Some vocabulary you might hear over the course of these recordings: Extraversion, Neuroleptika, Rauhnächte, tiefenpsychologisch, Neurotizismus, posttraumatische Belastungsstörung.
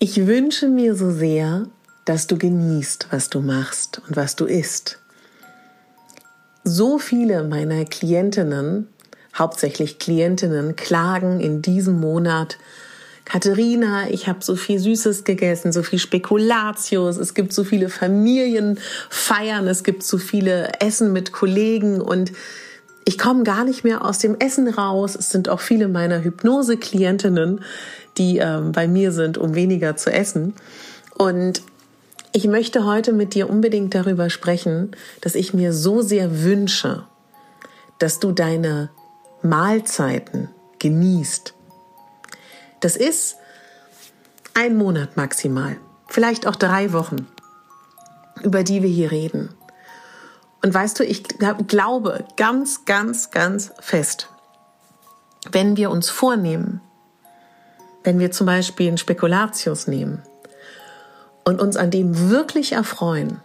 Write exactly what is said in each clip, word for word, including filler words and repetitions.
Ich wünsche mir so sehr, dass du genießt, was du machst und was du isst. So viele meiner Klientinnen, hauptsächlich Klientinnen, klagen in diesem Monat: Katharina, ich habe so viel Süßes gegessen, so viel Spekulatius, es gibt so viele Familienfeiern, es gibt so viele Essen mit Kollegen und ich komme gar nicht mehr aus dem Essen raus. Es sind auch viele meiner Hypnose-Klientinnen, die äh, bei mir sind, um weniger zu essen. Und ich möchte heute mit dir unbedingt darüber sprechen, dass ich mir so sehr wünsche, dass du deine Mahlzeiten genießt. Das ist ein Monat maximal, vielleicht auch drei Wochen, über die wir hier reden. Und weißt du, ich glaube ganz, ganz, ganz fest, wenn wir uns vornehmen, wenn wir zum Beispiel einen Spekulatius nehmen und uns an dem wirklich erfreuen,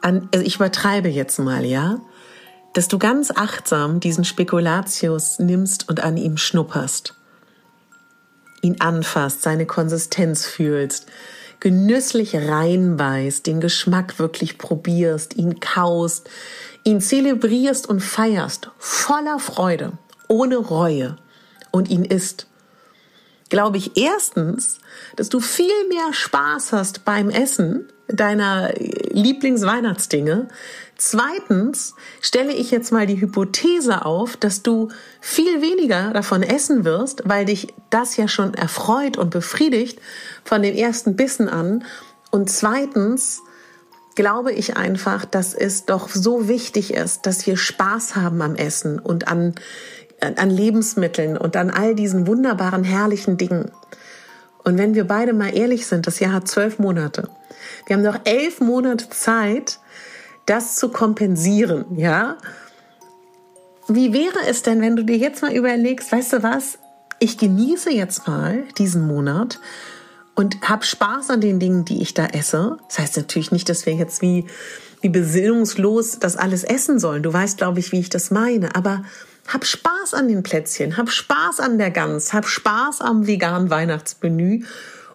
an, also ich übertreibe jetzt mal, ja, dass du ganz achtsam diesen Spekulatius nimmst und an ihm schnupperst, ihn anfasst, seine Konsistenz fühlst, genüsslich reinbeißt, den Geschmack wirklich probierst, ihn kaust, ihn zelebrierst und feierst, voller Freude, ohne Reue und ihn isst, glaube ich erstens, dass du viel mehr Spaß hast beim Essen deiner Lieblingsweihnachtsdinge. Zweitens stelle ich jetzt mal die Hypothese auf, dass du viel weniger davon essen wirst, weil dich das ja schon erfreut und befriedigt von dem ersten Bissen an. Und zweitens glaube ich einfach, dass es doch so wichtig ist, dass wir Spaß haben am Essen und an, an Lebensmitteln und an all diesen wunderbaren, herrlichen Dingen. Und wenn wir beide mal ehrlich sind, das Jahr hat zwölf Monate. Wir haben noch elf Monate Zeit, das zu kompensieren, ja? Wie wäre es denn, wenn du dir jetzt mal überlegst, weißt du was, ich genieße jetzt mal diesen Monat und habe Spaß an den Dingen, die ich da esse. Das heißt natürlich nicht, dass wir jetzt wie, wie besinnungslos das alles essen sollen. Du weißt, glaube ich, wie ich das meine. Aber hab Spaß an den Plätzchen, hab Spaß an der Gans, hab Spaß am veganen Weihnachtsmenü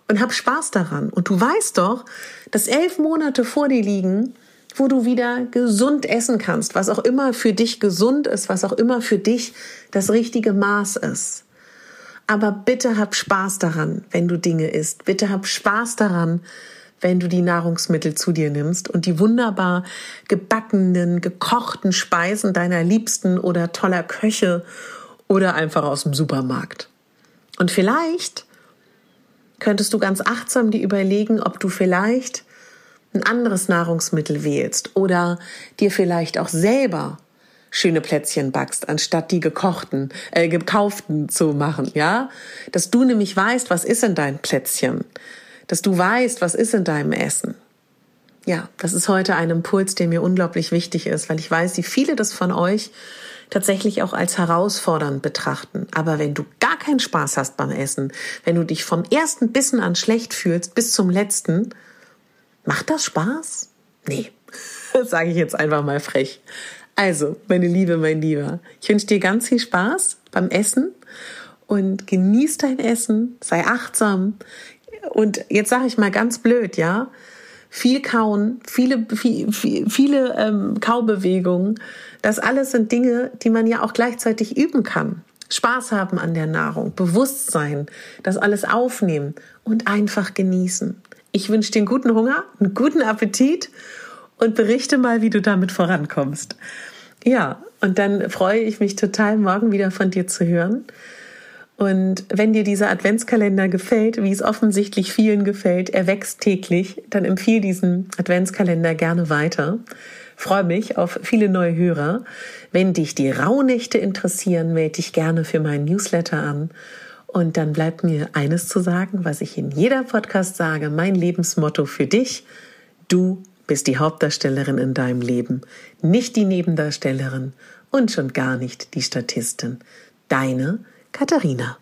und hab Spaß daran. Und du weißt doch, dass elf Monate vor dir liegen, wo du wieder gesund essen kannst, was auch immer für dich gesund ist, was auch immer für dich das richtige Maß ist. Aber bitte hab Spaß daran, wenn du Dinge isst. Bitte hab Spaß daran, wenn du die Nahrungsmittel zu dir nimmst und die wunderbar gebackenen, gekochten Speisen deiner Liebsten oder toller Köche oder einfach aus dem Supermarkt. Und vielleicht könntest du ganz achtsam dir überlegen, ob du vielleicht ein anderes Nahrungsmittel wählst oder dir vielleicht auch selber schöne Plätzchen backst, anstatt die gekochten, äh, gekauften zu machen, ja? Dass du nämlich weißt, was ist in deinem Plätzchen? Dass du weißt, was ist in deinem Essen? Ja, das ist heute ein Impuls, der mir unglaublich wichtig ist, weil ich weiß, wie viele das von euch tatsächlich auch als herausfordernd betrachten. Aber wenn du gar keinen Spaß hast beim Essen, wenn du dich vom ersten Bissen an schlecht fühlst bis zum letzten, macht das Spaß? Nee, das sage ich jetzt einfach mal frech. Also, meine Liebe, mein Lieber, ich wünsche dir ganz viel Spaß beim Essen und genieß dein Essen, sei achtsam und jetzt sage ich mal ganz blöd, ja, viel kauen, viele, viel, viele ähm, Kaubewegungen, das alles sind Dinge, die man ja auch gleichzeitig üben kann. Spaß haben an der Nahrung, Bewusstsein, das alles aufnehmen und einfach genießen. Ich wünsche dir einen guten Hunger, einen guten Appetit und berichte mal, wie du damit vorankommst. Ja, und dann freue ich mich total, morgen wieder von dir zu hören. Und wenn dir dieser Adventskalender gefällt, wie es offensichtlich vielen gefällt, er wächst täglich, dann empfehle diesen Adventskalender gerne weiter. Freue mich auf viele neue Hörer. Wenn dich die Rauhnächte interessieren, melde dich gerne für meinen Newsletter an. Und dann bleibt mir eines zu sagen, was ich in jeder Podcast sage, mein Lebensmotto für dich: Du bist die Hauptdarstellerin in deinem Leben, nicht die Nebendarstellerin und schon gar nicht die Statistin. Deine Katharina.